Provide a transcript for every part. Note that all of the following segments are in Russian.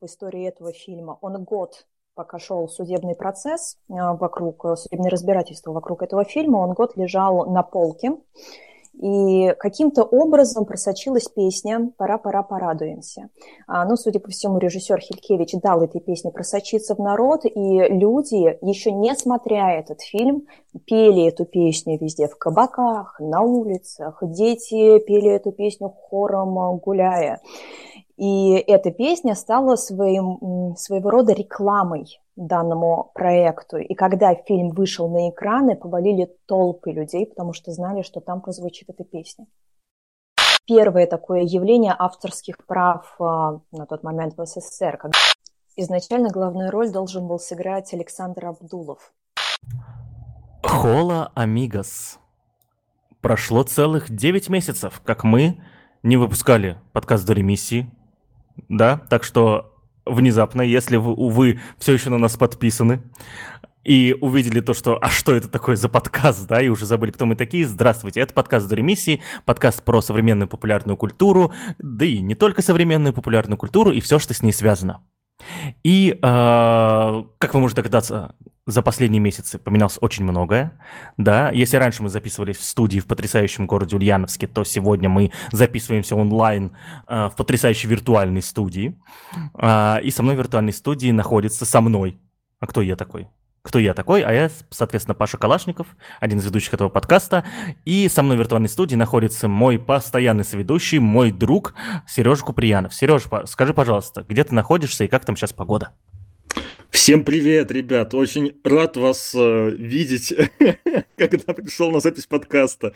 по истории этого фильма. Он год, пока шел судебный процесс вокруг, судебное разбирательство вокруг этого фильма, он год лежал на полке. И каким-то образом просочилась песня «Пора-пора, порадуемся». Ну, судя по всему, режиссер Хилькевич дал этой песне просочиться в народ, и люди, еще не смотря этот фильм, пели эту песню везде, в кабаках, на улицах. Дети пели эту песню хором, гуляя. И эта песня стала своего рода рекламой данному проекту. И когда фильм вышел на экраны, повалили толпы людей, потому что знали, что там прозвучит эта песня. Первое такое явление авторских прав на тот момент в СССР, когда изначально главную роль должен был сыграть Александр Абдулов. Хола, амигос. Прошло целых 9 месяцев, как мы не выпускали подкаст «Дремиссии». Да, так что внезапно, если вы все еще на нас подписаны и увидели то, что «А что это такое за подкаст?», да, и уже забыли, кто мы такие, здравствуйте, это подкаст «Дремиссии», подкаст про современную популярную культуру, да и не только современную популярную культуру и все, что с ней связано. И, как вы можете догадаться, за последние месяцы поменялось очень многое, да, если раньше мы записывались в студии в потрясающем городе Ульяновске, то сегодня мы записываемся онлайн в потрясающей виртуальной студии, и со мной в виртуальной студии находится а кто я такой? А я, соответственно, Паша Калашников, один из ведущих этого подкаста, и со мной в виртуальной студии находится мой постоянный соведущий, мой друг Сережа Куприянов. Сереж, скажи, пожалуйста, где ты находишься и как там сейчас погода? Всем привет, ребят, очень рад вас видеть, когда пришел на запись подкаста.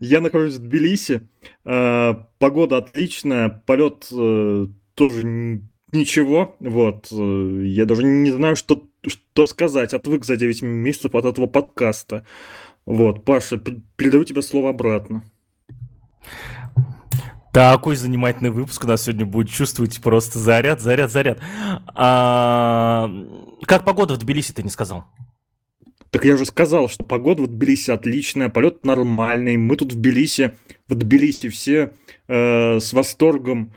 Я нахожусь в Тбилиси, погода отличная, полет тоже ничего, вот, я даже не знаю, что сказать, отвык за 9 месяцев от этого подкаста. Вот, Паша, передаю тебе слово обратно. Такой занимательный выпуск у нас сегодня будет, чувствуете просто заряд. Как погода в Тбилиси, ты не сказал? Так я же сказал, что погода в Тбилиси отличная, полет нормальный, мы тут в Тбилиси все с восторгом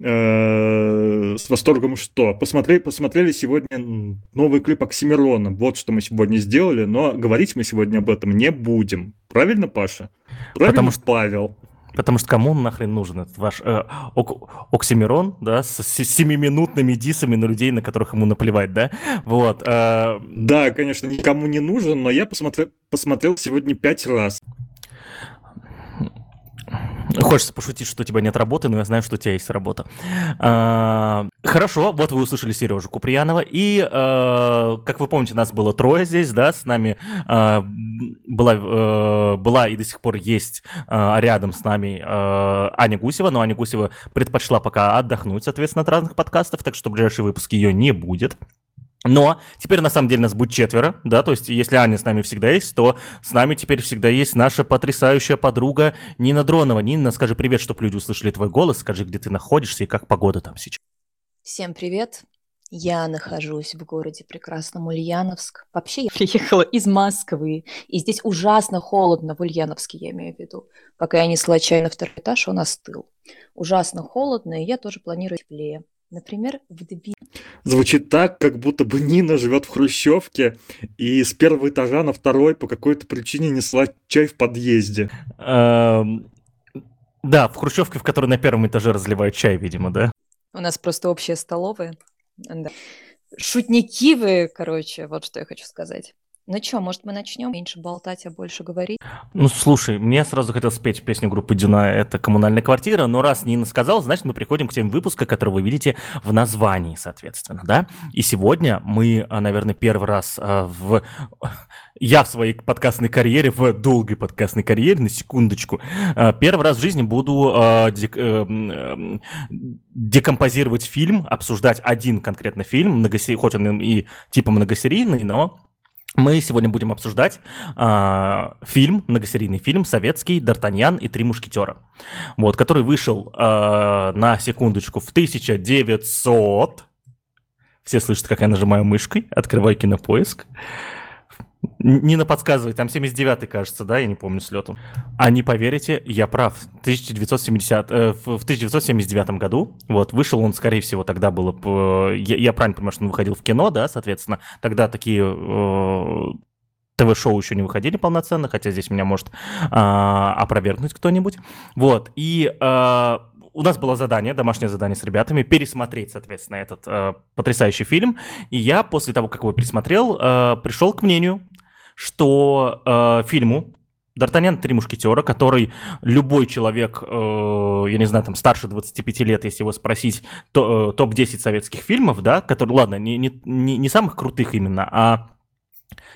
что? Посмотрели сегодня новый клип Оксимирона. Вот что мы сегодня сделали, но говорить мы сегодня об этом не будем. Правильно, Паша? Правильно, потому что... Павел? Потому что кому нахрен нужен этот ваш Оксимирон, да, с 7-минутными диссами на людей, на которых ему наплевать, да? Вот. Да, конечно, никому не нужен, но я посмотрел сегодня 5 раз. Хочется пошутить, что у тебя нет работы, но я знаю, что у тебя есть работа. Хорошо, вот вы услышали Сережу Куприянова. И, как вы помните, нас было 3 здесь, да, с нами была и до сих пор есть рядом с нами Аня Гусева, но Аня Гусева предпочла пока отдохнуть, соответственно, от разных подкастов, так что в ближайшие выпуски ее не будет. Но теперь, на самом деле, нас будет 4, да, то есть если Аня с нами всегда есть, то с нами теперь всегда есть наша потрясающая подруга Нина Дронова. Нина, скажи привет, чтобы люди услышали твой голос, скажи, где ты находишься и как погода там сейчас. Всем привет, я нахожусь в городе прекрасном Ульяновск. Вообще я приехала из Москвы, и здесь ужасно холодно, в Ульяновске я имею в виду. Пока я несла чай на 2-й этаж, он остыл. Ужасно холодно, и я тоже планирую теплее. Например, в Тбилиси. Звучит так, как будто бы Нина живет в хрущевке и с 1-го этажа на 2-й по какой-то причине несла чай в подъезде. Да, в хрущевке, в которой на 1-м этаже разливают чай, видимо, да? У нас просто общая столовая. Да. Шутники вы, короче, вот что я хочу сказать. Ну чё, может, мы начнем меньше болтать, а больше говорить? Ну, слушай, мне сразу хотелось спеть песню группы «Дюна» — это «Коммунальная квартира», но раз Нина сказала, значит, мы приходим к теме выпуска, который вы видите в названии, соответственно, да? И сегодня мы, наверное, первый раз Я в своей подкастной карьере, в долгой подкастной карьере, на секундочку, первый раз в жизни буду декомпозировать фильм, обсуждать один конкретно фильм, хоть он и типа многосерийный, но... Мы сегодня будем обсуждать многосерийный фильм «Советский Д'Артаньян и три мушкетера», вот, который вышел, на секундочку, в 1900... Все слышат, как я нажимаю мышкой, открываю Кинопоиск. Нина подсказывает, там 79-й, кажется, да, я не помню с летом. А не поверите, я прав. В 1979 году, вот, вышел он, скорее всего, тогда было... Я правильно понимаю, что он выходил в кино, да, соответственно. Тогда такие ТВ-шоу еще не выходили полноценно, хотя здесь меня может опровергнуть кто-нибудь. Вот, и... у нас было задание, домашнее задание с ребятами, пересмотреть, соответственно, этот потрясающий фильм. И я после того, как его пересмотрел, пришел к мнению, что фильму «Д'Артаньян и три мушкетера», который любой человек, я не знаю, там старше 25 лет, если его спросить, то, топ-10 советских фильмов, да, которые, ладно, не самых крутых именно, а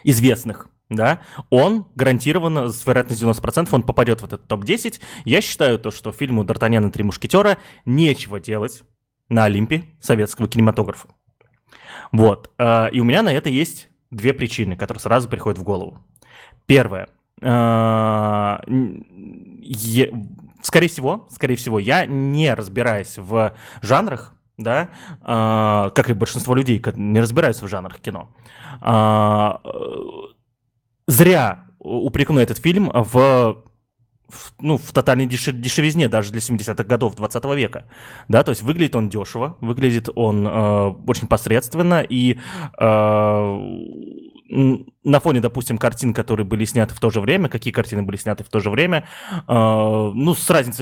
известных, да, он гарантированно, с вероятностью 90%, он попадет в этот топ-10. Я считаю то, что фильму «Д'Артаньян и три мушкетера» нечего делать на Олимпе советского кинематографа. Вот. И у меня на это есть две причины, которые сразу приходят в голову. Первое. Скорее всего, я, не разбираясь в жанрах, да, как и большинство людей, не разбираются в жанрах кино, зря упрекну этот фильм в тотальной дешевизне даже для 70-х годов 20 века. Да, то есть выглядит он дешево, выглядит он очень посредственно, и на фоне, допустим, картин, которые были сняты в то же время, с разницей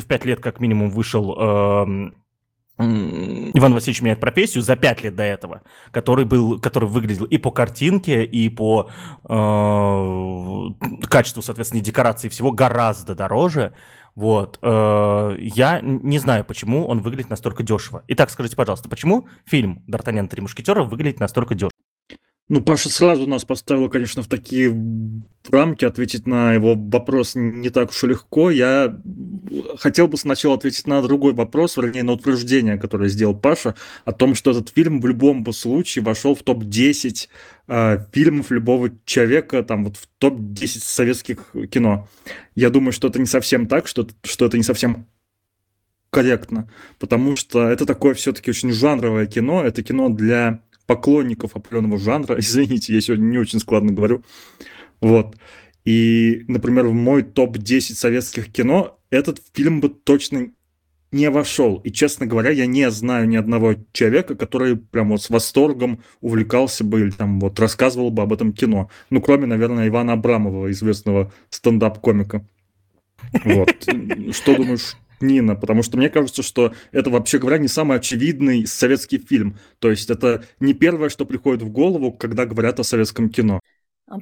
в 5 лет как минимум вышел... Иван Васильевич меняет профессию за 5 лет до этого, который выглядел и по картинке, и по качеству, соответственно, декорации всего гораздо дороже. Вот. Я не знаю, почему он выглядит настолько дешево. Итак, скажите, пожалуйста, почему фильм «Д'Артаньян и три мушкетера» выглядит настолько дешево? Ну, Паша сразу нас поставила, конечно, в такие рамки, ответить на его вопрос не так уж и легко. Я хотел бы сначала ответить на другой вопрос, вернее, на утверждение, которое сделал Паша, о том, что этот фильм в любом случае вошел в топ-10 фильмов любого человека, там, вот в топ-10 советских кино. Я думаю, что это не совсем так, что это не совсем... корректно, потому что это такое все-таки очень жанровое кино, это кино для поклонников определенного жанра, извините, я сегодня не очень складно говорю, вот, и, например, в мой топ-10 советских кино этот фильм бы точно не вошел, и, честно говоря, я не знаю ни одного человека, который прям вот с восторгом увлекался бы или там вот рассказывал бы об этом кино, ну, кроме, наверное, Ивана Абрамова, известного стендап-комика, вот, что думаешь... Нина, потому что мне кажется, что это, вообще говоря, не самый очевидный советский фильм. То есть это не первое, что приходит в голову, когда говорят о советском кино.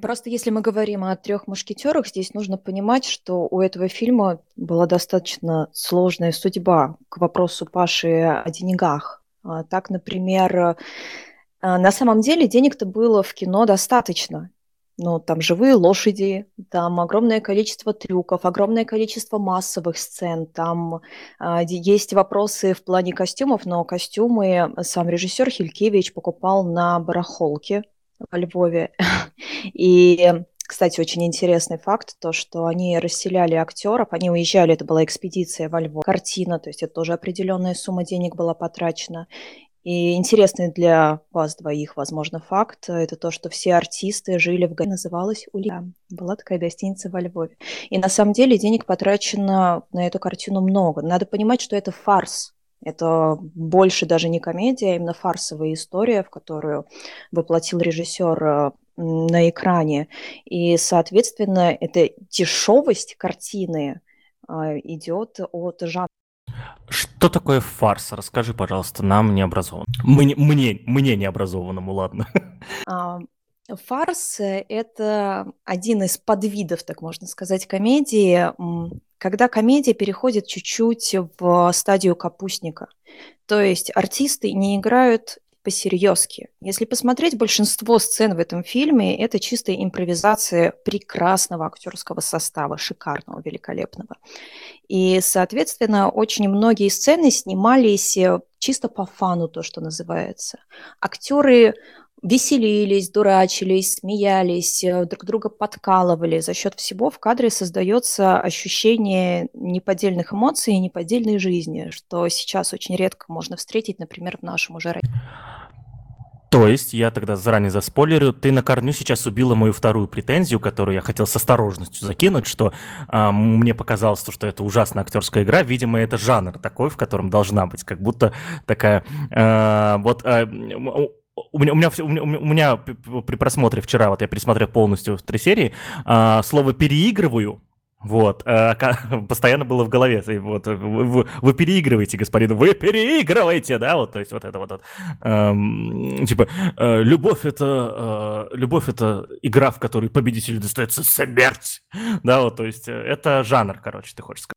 Просто если мы говорим о «Трех мушкетерах», здесь нужно понимать, что у этого фильма была достаточно сложная судьба к вопросу Паши о деньгах. Так, например, на самом деле денег-то было в кино достаточно. Ну, там живые лошади, там огромное количество трюков, огромное количество массовых сцен, там есть вопросы в плане костюмов, но костюмы сам режиссер Хилькевич покупал на барахолке во Львове. И, кстати, очень интересный факт, то, что они расселяли актеров, они уезжали, это была экспедиция во Львов, картина, то есть это тоже определенная сумма денег была потрачена. И интересный для вас двоих, возможно, факт, это то, что все артисты жили в... Называлась Ульяновск. Была такая гостиница во Львове. И на самом деле денег потрачено на эту картину много. Надо понимать, что это фарс. Это больше даже не комедия, а именно фарсовая история, в которую воплотил режиссер на экране. И, соответственно, эта дешевость картины идет от жанра. Что такое фарс? Расскажи, пожалуйста, нам, необразованным. Мне необразованному, ладно. Фарс – это один из подвидов, так можно сказать, комедии, когда комедия переходит чуть-чуть в стадию капустника. То есть артисты не играют по-серьезки. Если посмотреть, большинство сцен в этом фильме – это чистая импровизация прекрасного актерского состава, шикарного, великолепного. И, соответственно, очень многие сцены снимались чисто по фану, то, что называется. Актеры веселились, дурачились, смеялись, друг друга подкалывали. За счет всего в кадре создается ощущение неподдельных эмоций и неподдельной жизни, что сейчас очень редко можно встретить, например, в нашем уже районе. То есть, я тогда заранее заспойлерю, ты на корню сейчас убила мою вторую претензию, которую я хотел с осторожностью закинуть, что мне показалось, что это ужасная актерская игра. Видимо, это жанр такой, в котором должна быть, как будто такая... У меня при просмотре вчера, вот я пересмотрел полностью 3 серии, слово «переигрываю», вот, постоянно было в голове, вот, вы переигрываете, господин, вы переигрываете, да, вот, то есть вот это вот, типа, любовь это игра, в которой победителю достается смерть, да, вот, то есть это жанр, короче, ты хочешь сказать.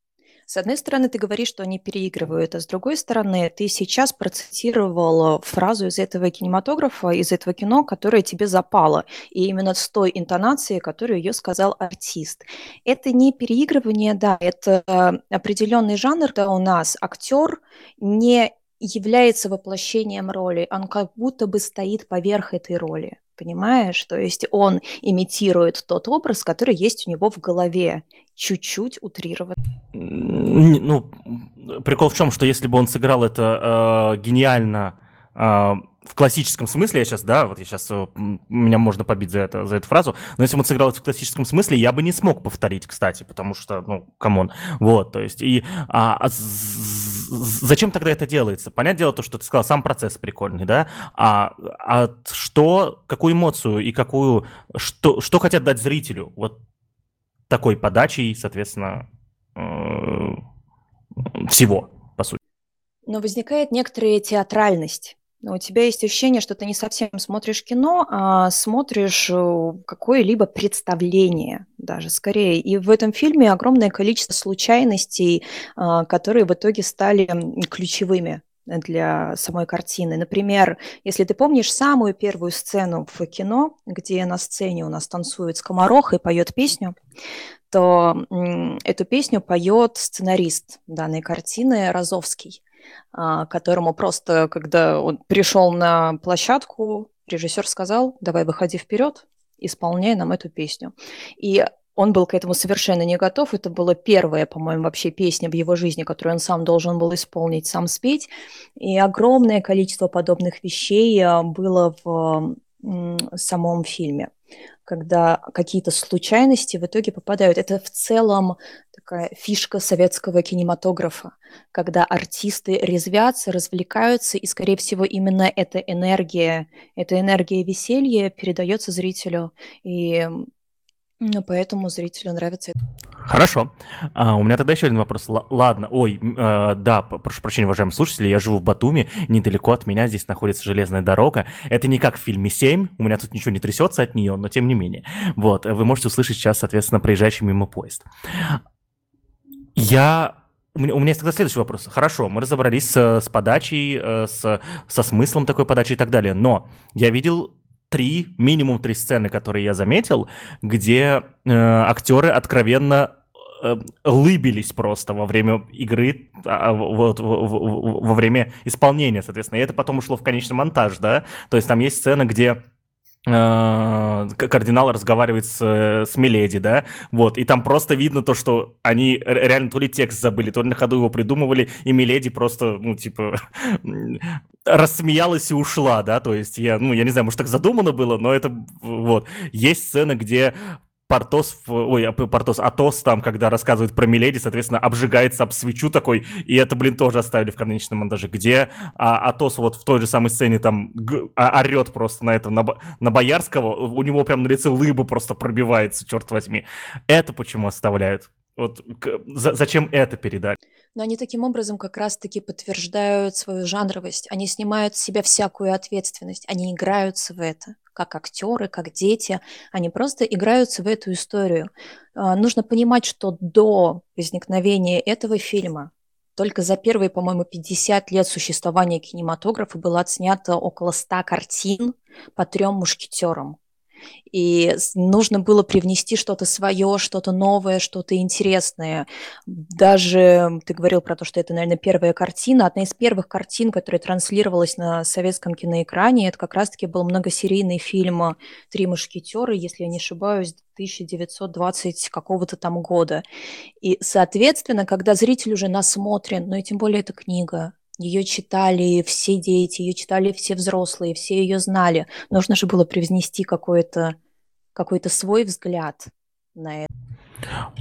С одной стороны, ты говоришь, что они переигрывают, а с другой стороны, ты сейчас процитировал фразу из этого кинематографа, из этого кино, которое тебе запало, и именно с той интонацией, которую ее сказал артист. Это не переигрывание, да, это определенный жанр, да, у нас актер не является воплощением роли, он как будто бы стоит поверх этой роли. Понимаешь? То есть он имитирует тот образ, который есть у него в голове. Чуть-чуть утрирован. Ну, прикол в чем, что если бы он сыграл это гениально... в классическом смысле, меня можно побить за эту фразу, но если бы он сыграл это в классическом смысле, я бы не смог повторить, кстати, потому что, ну, камон, вот, то есть, и зачем тогда это делается? Понятное дело, то, что ты сказал, сам процесс прикольный, да, какую эмоцию и что хотят дать зрителю, вот такой подачей, соответственно, всего, по сути. Но возникает некоторая театральность. У тебя есть ощущение, что ты не совсем смотришь кино, а смотришь какое-либо представление даже скорее. И в этом фильме огромное количество случайностей, которые в итоге стали ключевыми для самой картины. Например, если ты помнишь самую первую сцену в кино, где на сцене у нас танцует скомороха и поет песню, то эту песню поет сценарист данной картины Розовский, которому просто, когда он пришел на площадку, режиссер сказал: давай, выходи вперед, исполняй нам эту песню. И он был к этому совершенно не готов. Это была первая, по-моему, вообще песня в его жизни, которую он сам должен был исполнить, сам спеть. И огромное количество подобных вещей было в самом фильме, когда какие-то случайности в итоге попадают. Это в целом такая фишка советского кинематографа, когда артисты резвятся, развлекаются, и, скорее всего, именно эта энергия веселья передается зрителю, и поэтому зрителю нравится это. Хорошо. У меня тогда еще один вопрос. Прошу прощения, уважаемые слушатели, я живу в Батуми, недалеко от меня здесь находится железная дорога. Это не как в фильме «Семь», у меня тут ничего не трясется от нее, но тем не менее. Вот, вы можете услышать сейчас, соответственно, проезжающий мимо поезд. У меня есть тогда следующий вопрос. Хорошо, мы разобрались с подачей, со смыслом такой подачи и так далее, но я видел... минимум три сцены, которые я заметил, где актеры откровенно лыбились просто во время игры, во время исполнения, соответственно. И это потом ушло в конечный монтаж, да? То есть там есть сцена, где... кардинал разговаривает с Миледи, да, вот, и там просто видно то, что они реально то ли текст забыли, то ли на ходу его придумывали, и Миледи просто, ну, типа, рассмеялась и ушла, да, то есть я не знаю, может, так задумано было, но это, вот, есть сцена, где Атос там, когда рассказывает про Миледи, соответственно, обжигается об свечу такой, и это, тоже оставили в конечном монтаже, где Атос вот в той же самой сцене там орет просто на Боярского, у него прям на лице лыба просто пробивается, черт возьми. Это почему оставляют? Вот зачем это передали? Но они таким образом как раз-таки подтверждают свою жанровость, они снимают с себя всякую ответственность, они играются в это, как актеры, как дети, они просто играются в эту историю. Нужно понимать, что до возникновения этого фильма только за первые, по-моему, 50 лет существования кинематографа было отснято около 100 картин по 3 мушкетерам. И нужно было привнести что-то свое, что-то новое, что-то интересное. Даже ты говорил про то, что это, наверное, первая картина. Одна из первых картин, которая транслировалась на советском киноэкране, это как раз-таки был многосерийный фильм «Три мушкетера», если я не ошибаюсь, 1920 какого-то там года. И, соответственно, когда зритель уже насмотрен, ну и тем более это книга, Ее читали все дети, ее читали все взрослые, все ее знали. Нужно же было привнести какой-то свой взгляд на это.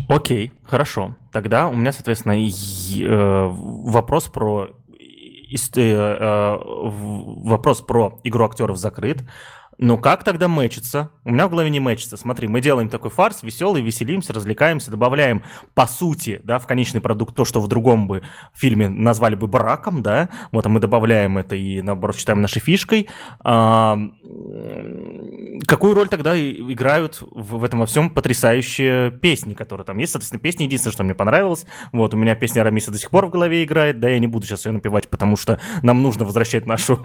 Окей, хорошо. Тогда у меня, соответственно, вопрос про игру актеров закрыт. Ну как тогда мэчится? У меня в голове не мэчится. Смотри, мы делаем такой фарс, веселый, веселимся, развлекаемся, добавляем, по сути, да, в конечный продукт то, что в другом бы фильме назвали бы браком, да, вот, а мы добавляем это и, наоборот, считаем нашей фишкой. Какую роль тогда играют в этом во всем потрясающие песни, которые там есть? Соответственно, песни — единственное, что мне понравилось. Вот, у меня песня Арамиса до сих пор в голове играет, да, я не буду сейчас ее напевать, потому что нам нужно возвращать нашу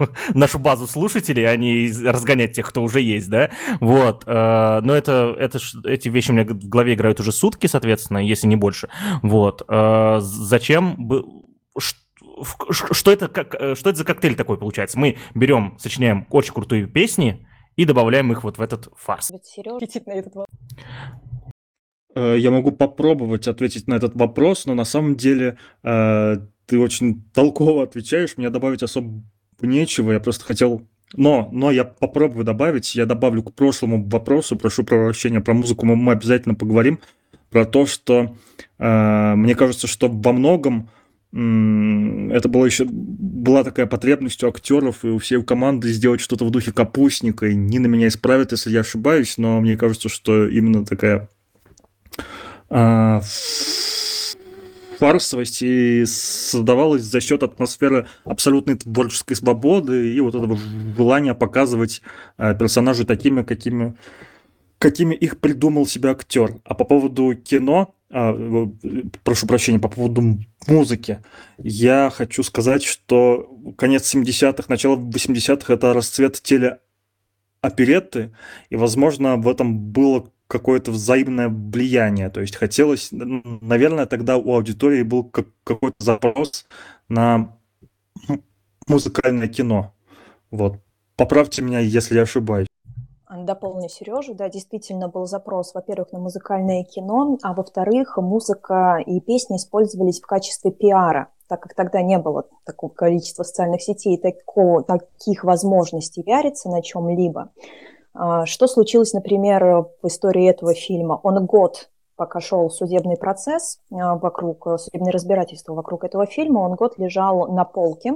базу слушателей, а не разгонять тех, кто уже есть, да, вот, но эти вещи у меня в голове играют уже сутки, соответственно, если не больше, вот, зачем, что это за коктейль такой получается? Мы берем, сочиняем очень крутые песни и добавляем их вот в этот фарс. Я могу попробовать ответить на этот вопрос, но на самом деле ты очень толково отвечаешь, мне добавить особо нечего, я просто хотел... Но я попробую добавить, я добавлю к прошлому вопросу, прошу прощения, про музыку мы обязательно поговорим, про то, что мне кажется, что во многом это была такая потребность у актеров и у всей команды сделать что-то в духе Капустника, и Нина меня исправит, если я ошибаюсь, но мне кажется, что именно такая фарсовость и создавалась за счет атмосферы абсолютной творческой свободы и вот этого желания показывать персонажей такими, какими их придумал себе актер. А по поводу кино, прошу прощения, по поводу музыки, я хочу сказать, что конец 70-х, начало 80-х – это расцвет телеоперетты, и, возможно, в этом было какое-то взаимное влияние. То есть хотелось... Наверное, тогда у аудитории был какой-то запрос на музыкальное кино. Вот. Поправьте меня, если я ошибаюсь. Дополню Сережу. Да, действительно был запрос, во-первых, на музыкальное кино, а во-вторых, музыка и песни использовались в качестве пиара, так как тогда не было такого количества социальных сетей, таких возможностей пиариться на чем-либо. Что случилось, например, в истории этого фильма? Он год, пока шел судебный процесс, судебное разбирательство вокруг этого фильма, он год лежал на полке.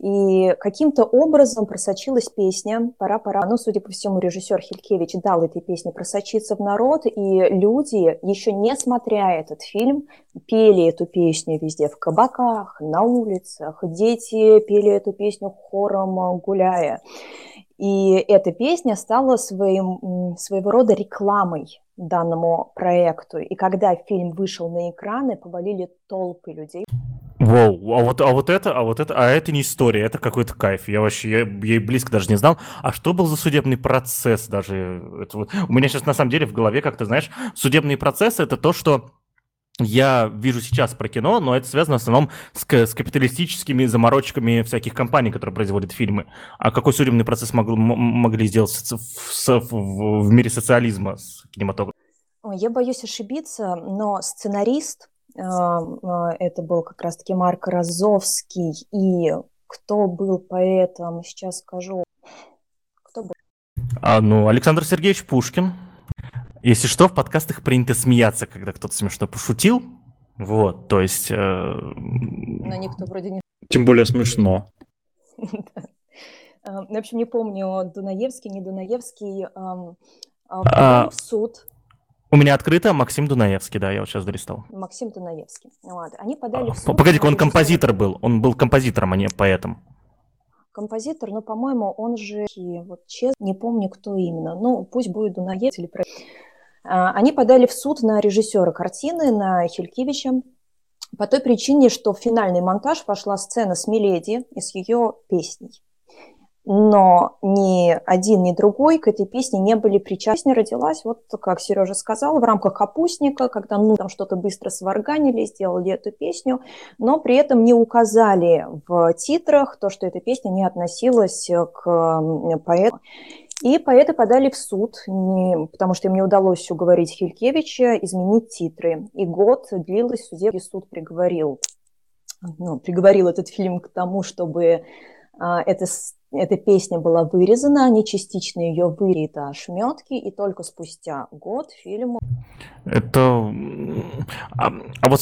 И каким-то образом просочилась песня «Пора-пора». Ну, судя по всему, режиссер Хилькевич дал этой песне просочиться в народ, и люди, еще не смотря этот фильм, пели эту песню везде, в кабаках, на улицах. Дети пели эту песню хором, гуляя. И эта песня стала своего рода рекламой данному проекту. И когда фильм вышел на экраны, повалили толпы людей. Вау, а это не история, это какой-то кайф. Я вообще ей близко даже не знал. А что был за судебный процесс даже? Это вот. У меня сейчас на самом деле в голове, как ты знаешь, судебные процессы — это то, что я вижу сейчас про кино, но это связано в основном с капиталистическими заморочками всяких компаний, которые производят фильмы. А какой судебный процесс могли сделать в мире социализма с кинематографом? Я боюсь ошибиться, но сценарист, это был как раз-таки Марк Розовский, и кто был поэтом, сейчас скажу. Кто был? Александр Сергеевич Пушкин. Если что, в подкастах принято смеяться, когда кто-то смешно пошутил, вот, то есть... Но никто вроде не... Тем более смешно. В общем, не помню, Дунаевский, не Дунаевский, в суд... У меня открыто Максим Дунаевский, да, я вот сейчас долистал. Максим Дунаевский, ладно, они подали в суд... Погоди-ка, он композитор был, он был композитором, а не поэтом. Композитор, но, по-моему, он же... Вот честно, не помню, кто именно, ну, пусть будет Дунаевец или... Они подали в суд на режиссера картины, на Хилькевича, по той причине, что в финальный монтаж вошла сцена с Миледи и с ее песней. Но ни один, ни другой к этой песне не были причастны. Песня родилась, вот как Сережа сказал, в рамках Капустника, когда там что-то быстро сварганили, сделали эту песню, но при этом не указали в титрах то, что эта песня не относилась к поэту. И поэты подали в суд, потому что им не удалось уговорить Хилькевича изменить титры. И год длилось судебный суд, приговорил приговорил этот фильм к тому, чтобы эта песня была вырезана, они частично ее вырезали до ошметки, и только спустя год фильму... Это... А вот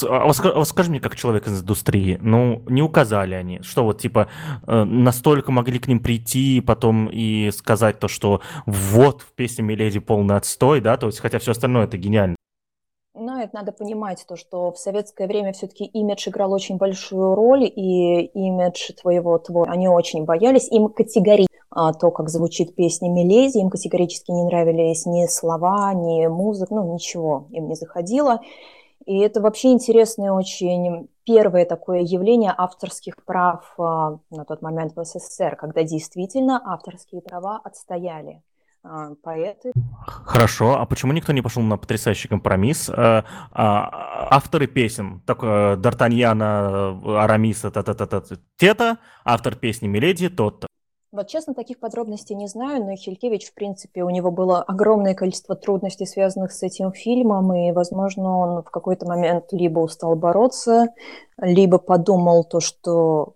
скажи мне, как человек из индустрии, не указали они, что вот типа настолько могли к ним прийти потом и сказать то, что вот в песне «Миледи» полный отстой, да, то есть хотя все остальное это гениально. Но это надо понимать, то, что в советское время все-таки имидж играл очень большую роль, и имидж твоего твора они очень боялись. Им категорически то, как звучит песня «Миледи», им категорически не нравились ни слова, ни музыка, ничего им не заходило. И это вообще интересное очень первое такое явление авторских прав на тот момент в СССР, когда действительно авторские права отстояли. Поэты. Хорошо, а почему никто не пошел на потрясающий компромисс? Авторы песен Д'Артаньяна, Арамиса, тета, автор песни «Миледи» тот-то. Вот честно, таких подробностей не знаю, но Хилькевич, в принципе, у него было огромное количество трудностей, связанных с этим фильмом, и, возможно, он в какой-то момент либо устал бороться, либо подумал то, что...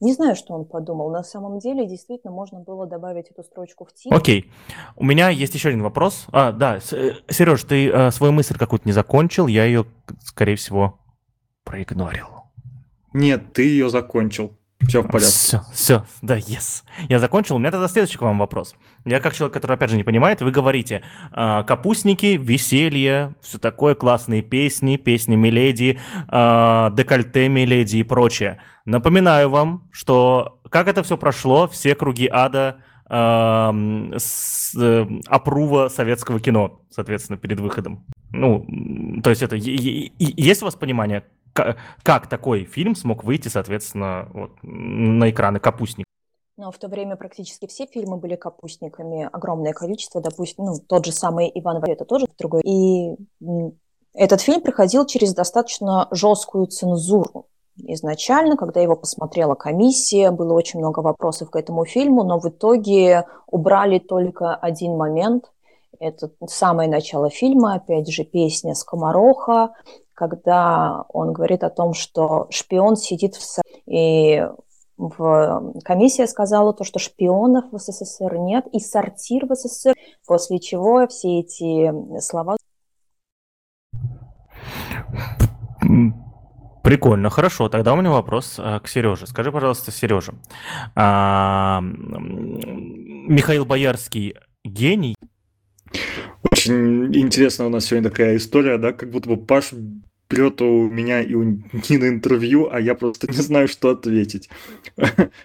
Не знаю, что он подумал. На самом деле, действительно, можно было добавить эту строчку в титул. Окей. У меня есть еще один вопрос. Сереж, ты свою мысль какую-то не закончил. Я ее, скорее всего, проигнорил. Нет, ты ее закончил. Все в порядке. Все. Да, yes. Я закончил. У меня тогда следующий к вам вопрос. Я как человек, который, опять же, не понимает, вы говорите, капустники, веселье, все такое, классные песни «Миледи», декольте «Миледи» и прочее. Напоминаю вам, что как это все прошло, все круги ада апрува советского кино, соответственно, перед выходом. То есть это... Есть у вас понимание, как такой фильм смог выйти, соответственно, на экраны «Капустник»? Но в то время практически все фильмы были капустниками. Огромное количество, допустим, тот же самый «Иван Васильевич», это тоже другой. И этот фильм проходил через достаточно жесткую цензуру. Изначально, когда его посмотрела комиссия, было очень много вопросов к этому фильму, но в итоге убрали только один момент. Это самое начало фильма, опять же, песня «Скомороха», когда он говорит о том, что шпион сидит в сарае. И комиссия сказала то, что шпионов в СССР нет и сортир в СССР, после чего все эти слова... Прикольно, хорошо. Тогда у меня вопрос к Сереже. Скажи, пожалуйста, Сережа, Михаил Боярский гений? Очень интересная у нас сегодня такая история, да, как будто бы Паша берет у меня и у Нины интервью, а я просто не знаю, что ответить.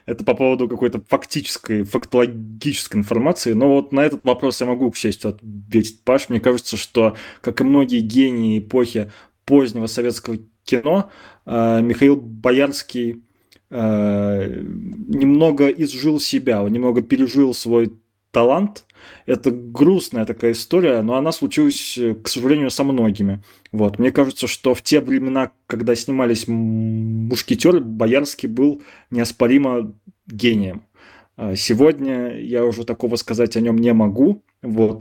Это по поводу какой-то фактологической информации, но вот на этот вопрос я могу, к счастью, ответить, Паш. Мне кажется, что, как и многие гении эпохи позднего советского кино, Михаил Боярский немного изжил себя, он немного пережил свой талант. Это грустная такая история, но она случилась, к сожалению, со многими. Мне кажется, что в те времена, когда снимались «Мушкетеры», Боярский был неоспоримо гением. Сегодня я уже такого сказать о нем не могу. Но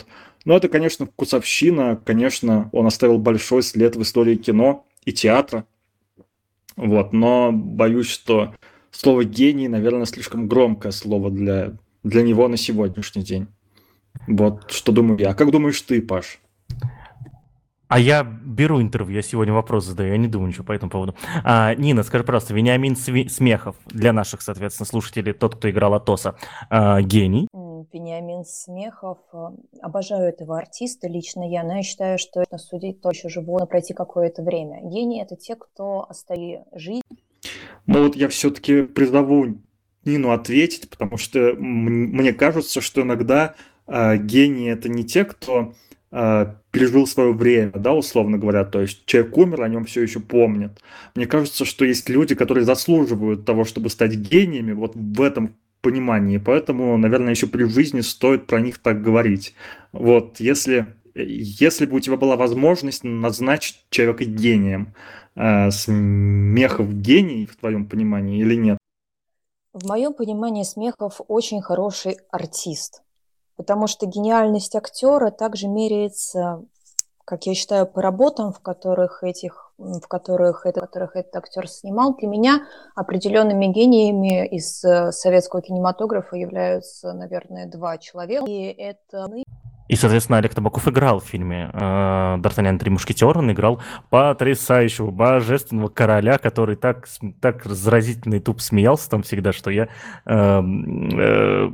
это, конечно, вкусовщина. Конечно, он оставил большой след в истории кино и театра. Но боюсь, что слово «гений», наверное, слишком громкое слово для него на сегодняшний день. Что думаю я. А как думаешь ты, Паш? А я беру интервью, я сегодня вопрос задаю, я не думаю ничего по этому поводу. Нина, скажи, пожалуйста, Вениамин Смехов, для наших, соответственно, слушателей, тот, кто играл Атоса, гений? Вениамин Смехов, обожаю этого артиста, лично я, но я считаю, что судить то еще живое, пройти какое-то время. Гении — это те, кто остались жить. Я все-таки призову Нину ответить, потому что мне кажется, что иногда... Гении — это не те, кто пережил свое время, да, условно говоря, то есть человек умер, о нем все еще помнят. Мне кажется, что есть люди, которые заслуживают того, чтобы стать гениями, в этом понимании, поэтому, наверное, еще при жизни стоит про них так говорить. Если бы у тебя была возможность назначить человека гением, Смехов гений в твоем понимании или нет? В моем понимании Смехов очень хороший артист. Потому что гениальность актера также меряется, как я считаю, по работам, в которых этих в которых этот актер снимал. Для меня определенными гениями из советского кинематографа являются, наверное, два человека. И, соответственно, Олег Табаков играл в фильме «Д'Артаньян и три мушкетера». Он играл потрясающего, божественного короля, который так заразительно и тупо смеялся там всегда, что я умирал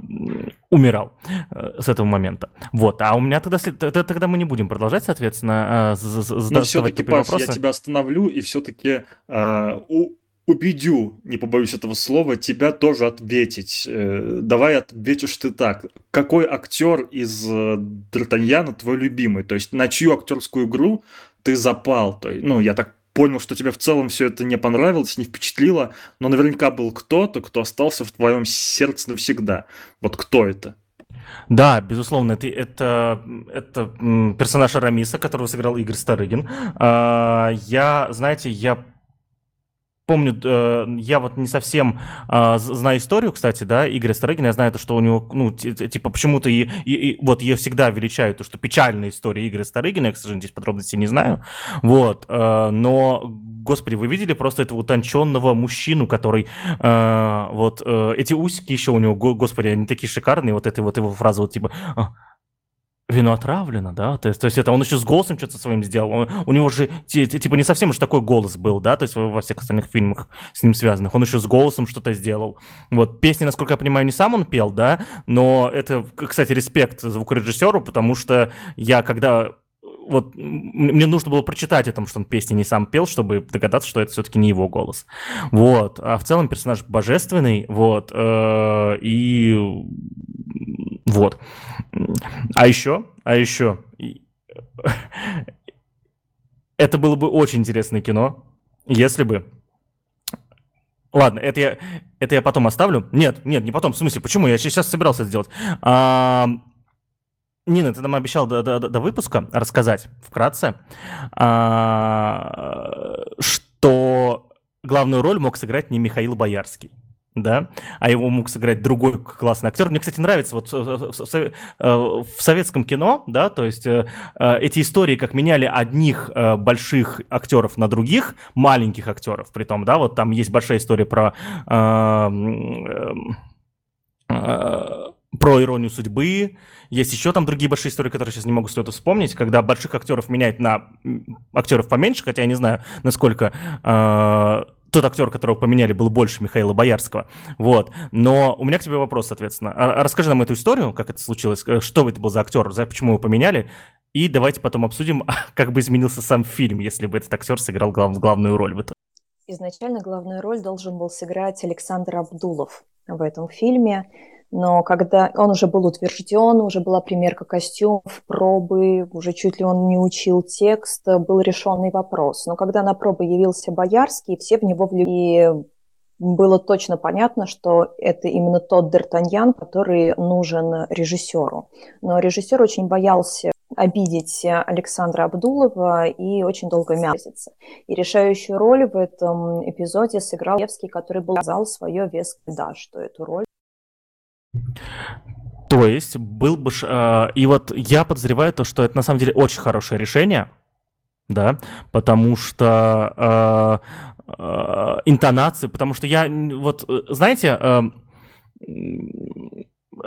с этого момента. Вот. А у меня тогда мы не будем продолжать, соответственно, задавать такие вопросы. Паш, я тебя остановлю и все-таки убедю, не побоюсь этого слова, тебя тоже ответить. Давай ответишь ты так. Какой актер из «Д'Артаньяна» твой любимый? То есть на чью актерскую игру ты запал? То есть, я так понял, что тебе в целом все это не понравилось, не впечатлило, но наверняка был кто-то, кто остался в твоем сердце навсегда. Вот кто это? Да, безусловно, это персонаж Арамиса, которого сыграл Игорь Старыгин. Я помню, я вот не совсем знаю историю, кстати, да, Игоря Старыгина. Я знаю то, что у него, почему-то и ее всегда величают, то, что печальная история Игоря Старыгина. Я, к сожалению, здесь подробностей не знаю. Вот, но, господи, вы видели просто этого утонченного мужчину, который, эти усики еще у него, господи, они такие шикарные, вот эта вот его фраза, вино отравлено, да, то есть это он еще с голосом что-то своим сделал, у него же не совсем уж такой голос был, да, то есть во всех остальных фильмах с ним связанных, он еще с голосом что-то сделал, вот, песни, насколько я понимаю, не сам он пел, да, но это, кстати, респект звукорежиссеру, потому что я когда... Вот мне нужно было прочитать о том, что он песни не сам пел, чтобы догадаться, что это все-таки не его голос. Вот. А в целом персонаж божественный. Вот. И вот. А еще. Это было бы очень интересное кино, если бы... Ладно, это я потом оставлю. Нет, не потом. В смысле, почему? Я сейчас собирался это сделать. Нина, ты нам обещал до выпуска рассказать вкратце, что главную роль мог сыграть не Михаил Боярский, да, а его мог сыграть другой классный актер. Мне, кстати, нравится вот в советском кино, да, то есть эти истории, как меняли одних больших актеров на других, маленьких актеров, притом, да, вот там есть большая история про «Иронию судьбы». Есть еще там другие большие истории, которые сейчас не могу что-то вспомнить, когда больших актеров меняют на актеров поменьше, хотя я не знаю, насколько тот актер, которого поменяли, был больше Михаила Боярского. Вот. Но у меня к тебе вопрос, соответственно. Расскажи нам эту историю, как это случилось, что это был за актер, почему его поменяли, и давайте потом обсудим, как бы изменился сам фильм, если бы этот актер сыграл главную роль в этом. Изначально главную роль должен был сыграть Александр Абдулов в этом фильме. Но когда он уже был утвержден, уже была примерка костюмов, пробы, уже чуть ли он не учил текст, был решенный вопрос. Но когда на пробы явился Боярский, все в него влюбились. И было точно понятно, что это именно тот Д'Артаньян, который нужен режиссеру. Но режиссер очень боялся обидеть Александра Абдулова и очень долго мялся. И решающую роль в этом эпизоде сыграл Львовский, который показал свое веское «да», что эту роль. То есть был бы... И вот я подозреваю то, что это на самом деле очень хорошее решение, да, потому что интонации, потому что я... Вот, знаете,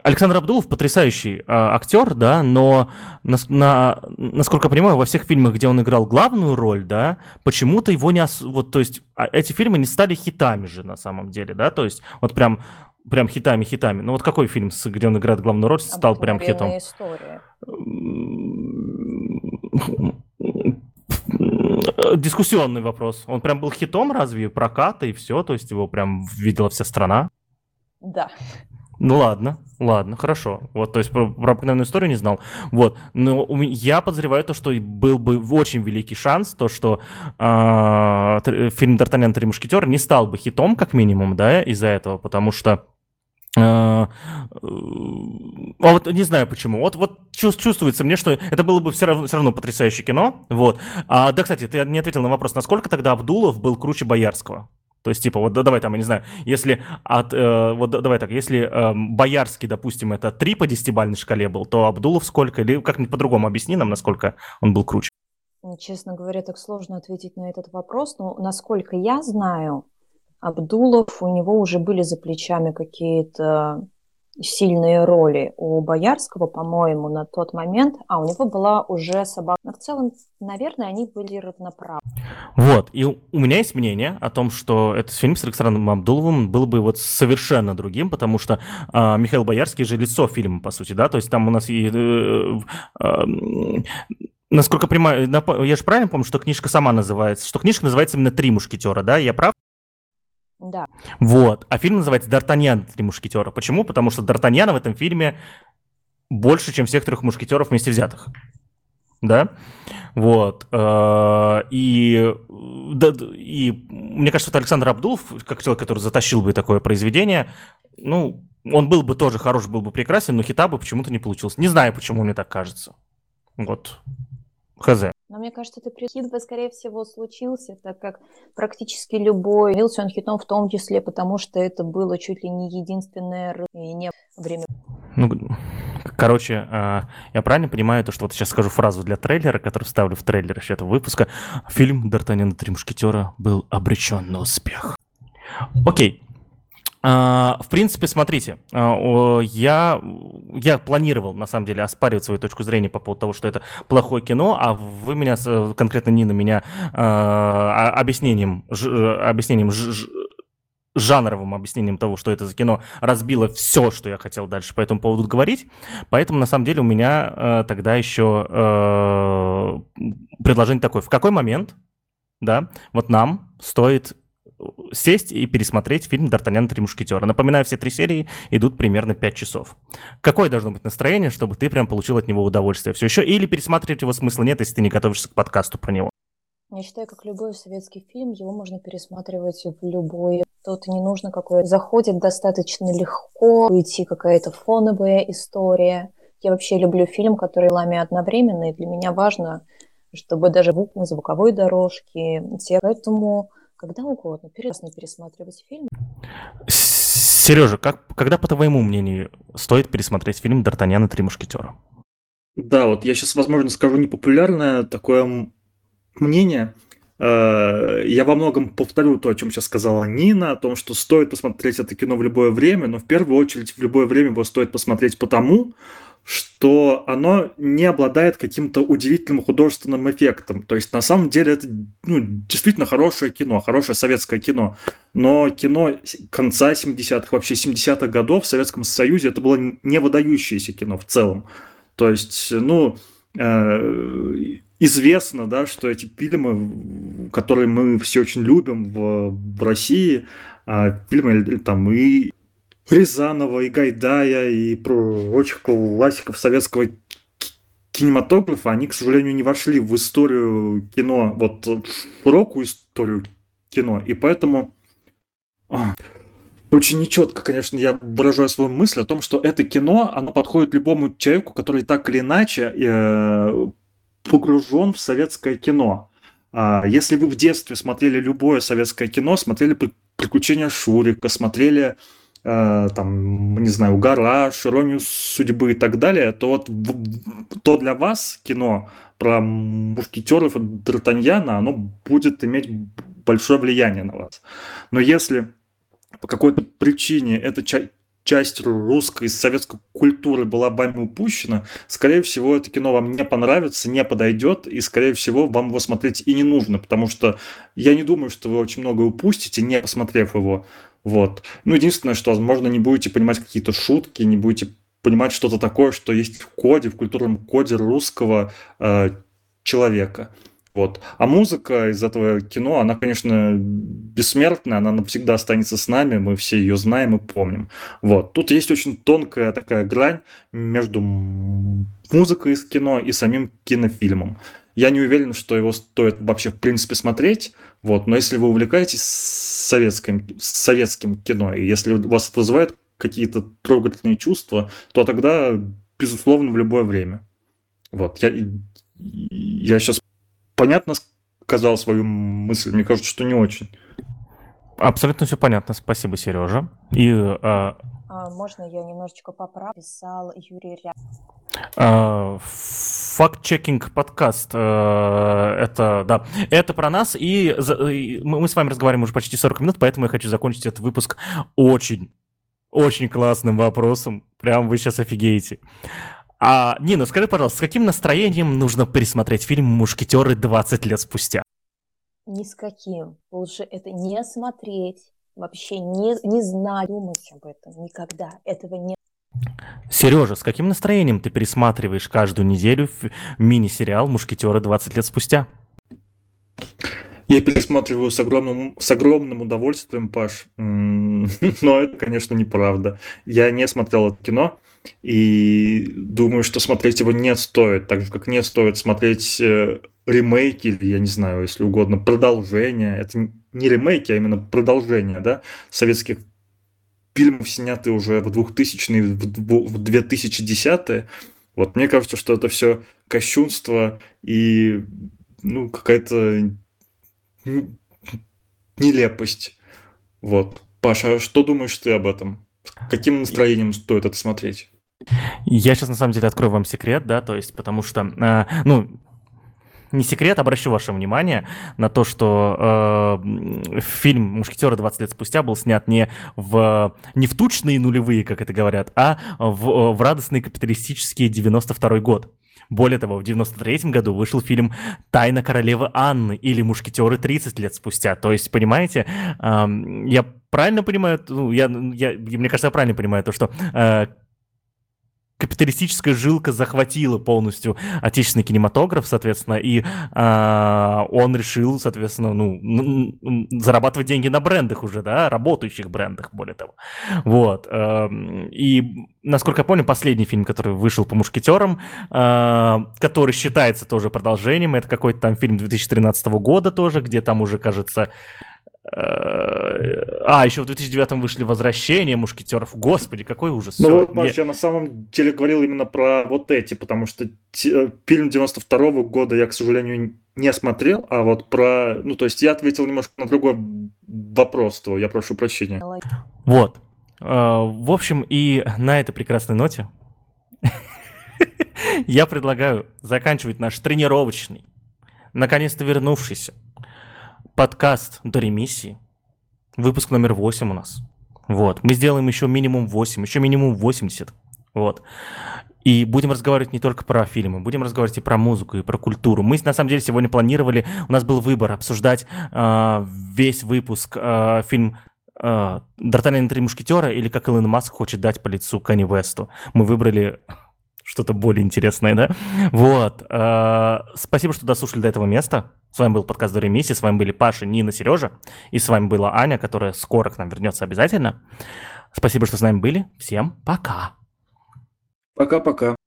Александр Абдулов потрясающий актер, да, но, насколько я понимаю, во всех фильмах, где он играл главную роль, да, почему-то его не... то есть эти фильмы не стали хитами же на самом деле, да, то есть вот прям хитами. Ну вот какой фильм, где он играет главную роль, стал прям хитом? История. Дискуссионный вопрос. Он прям был хитом, разве? Проката и все, то есть его прям видела вся страна? Да. Ну ладно, хорошо. Вот, то есть про обыкновенную историю не знал. Вот, но я подозреваю то, что был бы очень великий шанс, то, что фильм «Д'Артаньян и три мушкетера» не стал бы хитом, как минимум, да, из-за этого, потому что... вот не знаю почему. Вот чувствуется мне, что это было бы все равно потрясающее кино. Вот. Да, кстати, ты не ответил на вопрос, насколько тогда Абдулов был круче Боярского? То есть, типа, вот давай там, я не знаю, если Боярский, допустим, это 3 по 10-бальной шкале был, то Абдулов сколько? Или как-нибудь по-другому объясни нам, насколько он был круче. Честно говоря, так сложно ответить на этот вопрос, но, насколько я знаю, Абдулов, у него уже были за плечами какие-то сильные роли. У Боярского, по-моему, на тот момент, у него была уже собака. Но в целом, наверное, они были равноправны. Вот, и у меня есть мнение о том, что этот фильм с Александром Абдуловым был бы вот совершенно другим, потому что Михаил Боярский же лицо фильма, по сути, да, то есть там у нас и... Насколько понимаю, я же правильно помню, что книжка сама называется, что книжка называется именно «Три мушкетера», да? Я прав? Да. Вот. А фильм называется «Д'Артаньян и три мушкетера». Почему? Потому что Д'Артаньяна в этом фильме больше, чем всех трех мушкетеров вместе взятых. Да? Вот. И мне кажется, что Александр Абдулов, как человек, который затащил бы такое произведение, он был бы тоже хорош, был бы прекрасен, но хита бы почему-то не получился. Не знаю, почему мне так кажется. Вот. Хз. Но мне кажется, этот хит бы, скорее всего, случился, так как практически любой... Явился он хитом в том числе, потому что это было чуть ли не единственное рвение время. Короче, я правильно понимаю, то, что вот сейчас скажу фразу для трейлера, которую ставлю в трейлер еще этого выпуска. Фильм «Д'Артаньян и три мушкетера» был обречен на успех. Окей. В принципе, смотрите, я планировал, на самом деле, оспаривать свою точку зрения по поводу того, что это плохое кино, а вы меня, конкретно Нина, меня жанровым объяснением того, что это за кино, разбило все, что я хотел дальше по этому поводу говорить. Поэтому, на самом деле, у меня тогда еще предложение такое. В какой момент, да, вот нам стоит... сесть и пересмотреть фильм «Д'Артаньян и три мушкетера». Напоминаю, все три серии идут примерно 5 часов. Какое должно быть настроение, чтобы ты прям получил от него удовольствие все еще? Или пересматривать его смысла нет, если ты не готовишься к подкасту про него? Я считаю, как любой советский фильм, его можно пересматривать в любой. Тут не нужно какое-то... Заходит достаточно легко, уйти какая-то фоновая история. Я вообще люблю фильм, который лами одновременно, и для меня важно, чтобы даже звук на звуковой дорожке. Поэтому... Когда угодно, перестань пересматривать фильм. Сережа, когда, по твоему мнению, стоит пересмотреть фильм «Д'Артаньян и три мушкетера»? Да, вот я сейчас, возможно, скажу непопулярное такое мнение. Я во многом повторю то, о чем сейчас сказала Нина, о том, что стоит посмотреть это кино в любое время, но в первую очередь в любое время его стоит посмотреть потому, что оно не обладает каким-то удивительным художественным эффектом. То есть, на самом деле, это действительно хорошее кино, хорошее советское кино. Но кино конца 70-х, вообще 70-х годов в Советском Союзе, это было не выдающееся кино в целом. То есть, известно, да, что эти фильмы, которые мы все очень любим в России, фильмы там и... Рязанова, и Гайдая, и прочих классиков советского кинематографа, они, к сожалению, не вошли в историю кино, вот в широкую историю кино, и поэтому очень нечетко, конечно, я выражаю свою мысль о том, что это кино, оно подходит любому человеку, который так или иначе погружен в советское кино. Если вы в детстве смотрели любое советское кино, смотрели «Приключения Шурика», смотрели... там, не знаю, «Гараж», «Иронию судьбы» и так далее, то вот то для вас кино про мушкетеров и Д'Артаньяна, оно будет иметь большое влияние на вас. Но если по какой-то причине эта часть русской и советской культуры была вами упущена, скорее всего, это кино вам не понравится, не подойдет, и, скорее всего, вам его смотреть и не нужно, потому что я не думаю, что вы очень многое упустите, не посмотрев его. Вот. Единственное, что, возможно, не будете понимать какие-то шутки, не будете понимать что-то такое, что есть в коде, в культурном коде русского человека. Вот. А музыка из этого кино, она, конечно, бессмертная, она навсегда останется с нами, мы все ее знаем и помним. Вот. Тут есть очень тонкая такая грань между музыкой из кино и самим кинофильмом. Я не уверен, что его стоит вообще в принципе смотреть, вот. Но если вы увлекаетесь советским кино, и если вас это вызывает какие-то трогательные чувства, то тогда, безусловно, в любое время. Вот. Я сейчас понятно сказал свою мысль, мне кажется, что не очень. Абсолютно все понятно, спасибо, Сережа. Можно я немножечко поправлю? Писал Юрий Рябов. Факт-чекинг подкаст. Это, да, это про нас. И мы с вами разговариваем уже почти 40 минут, поэтому я хочу закончить этот выпуск очень, очень классным вопросом. Прям вы сейчас офигеете. Нина, скажи, пожалуйста, с каким настроением нужно пересмотреть фильм «Мушкетеры 20 лет спустя»? Ни с каким. Лучше это не смотреть, вообще не знать, думать об этом никогда. Этого не... Сережа, с каким настроением ты пересматриваешь каждую неделю мини-сериал «Мушкетеры 20 лет спустя»? Я пересматриваю с огромным удовольствием, Паш, но это, конечно, неправда. Я не смотрел это кино и думаю, что смотреть его не стоит, так же, как не стоит смотреть ремейки, или, я не знаю, если угодно, продолжения. Это не ремейки, а именно продолжения, да, советских фильмов, снятые уже в 2000-е, в 2010-е. Вот мне кажется, что это все кощунство и, ну, какая-то... нелепость. Вот. Паша, что думаешь ты об этом? Каким настроением стоит это смотреть? Я сейчас, на самом деле, открою вам секрет, да, то есть, потому что, не секрет, обращу ваше внимание на то, что фильм «Мушкетеры 20 лет спустя» был снят не в тучные нулевые, как это говорят, а в радостные капиталистические 92-й год. Более того, в 93-м году вышел фильм «Тайна королевы Анны» или «Мушкетеры 30 лет спустя». То есть, понимаете, я правильно понимаю, мне кажется, я правильно понимаю то, что капиталистическая жилка захватила полностью отечественный кинематограф, соответственно, и он решил, соответственно, зарабатывать деньги на брендах уже, да, работающих брендах, более того. Вот. И, насколько я помню, последний фильм, который вышел по «Мушкетерам», который считается тоже продолжением, это какой-то там фильм 2013 года тоже, где там уже, кажется... еще в 2009-м вышли «Возвращение мушкетеров». Господи, какой ужас. Ну вот, Маш, я на самом деле говорил именно про вот эти, потому что фильм 92-го года я, к сожалению, не смотрел, а вот про... Ну, то есть я ответил немножко на другой вопрос твой, я прошу прощения. Вот. В общем, и на этой прекрасной ноте я предлагаю заканчивать наш тренировочный, наконец-то вернувшийся, подкаст «Дремиссии», выпуск номер 8 у нас. Вот. Мы сделаем еще минимум 8, еще минимум 80. Вот. И будем разговаривать не только про фильмы, будем разговаривать и про музыку, и про культуру. Мы, на самом деле, сегодня планировали, у нас был выбор обсуждать весь выпуск фильм «Д'Артаньян и три мушкетера» или «Как Илон Маск хочет дать по лицу Канье Весту». Мы выбрали... что-то более интересное, да? Вот. Спасибо, что дослушали до этого места. С вами был подкаст «Дремиссии», с вами были Паша, Нина, Сережа. И с вами была Аня, которая скоро к нам вернется обязательно. Спасибо, что с нами были. Всем пока. Пока-пока.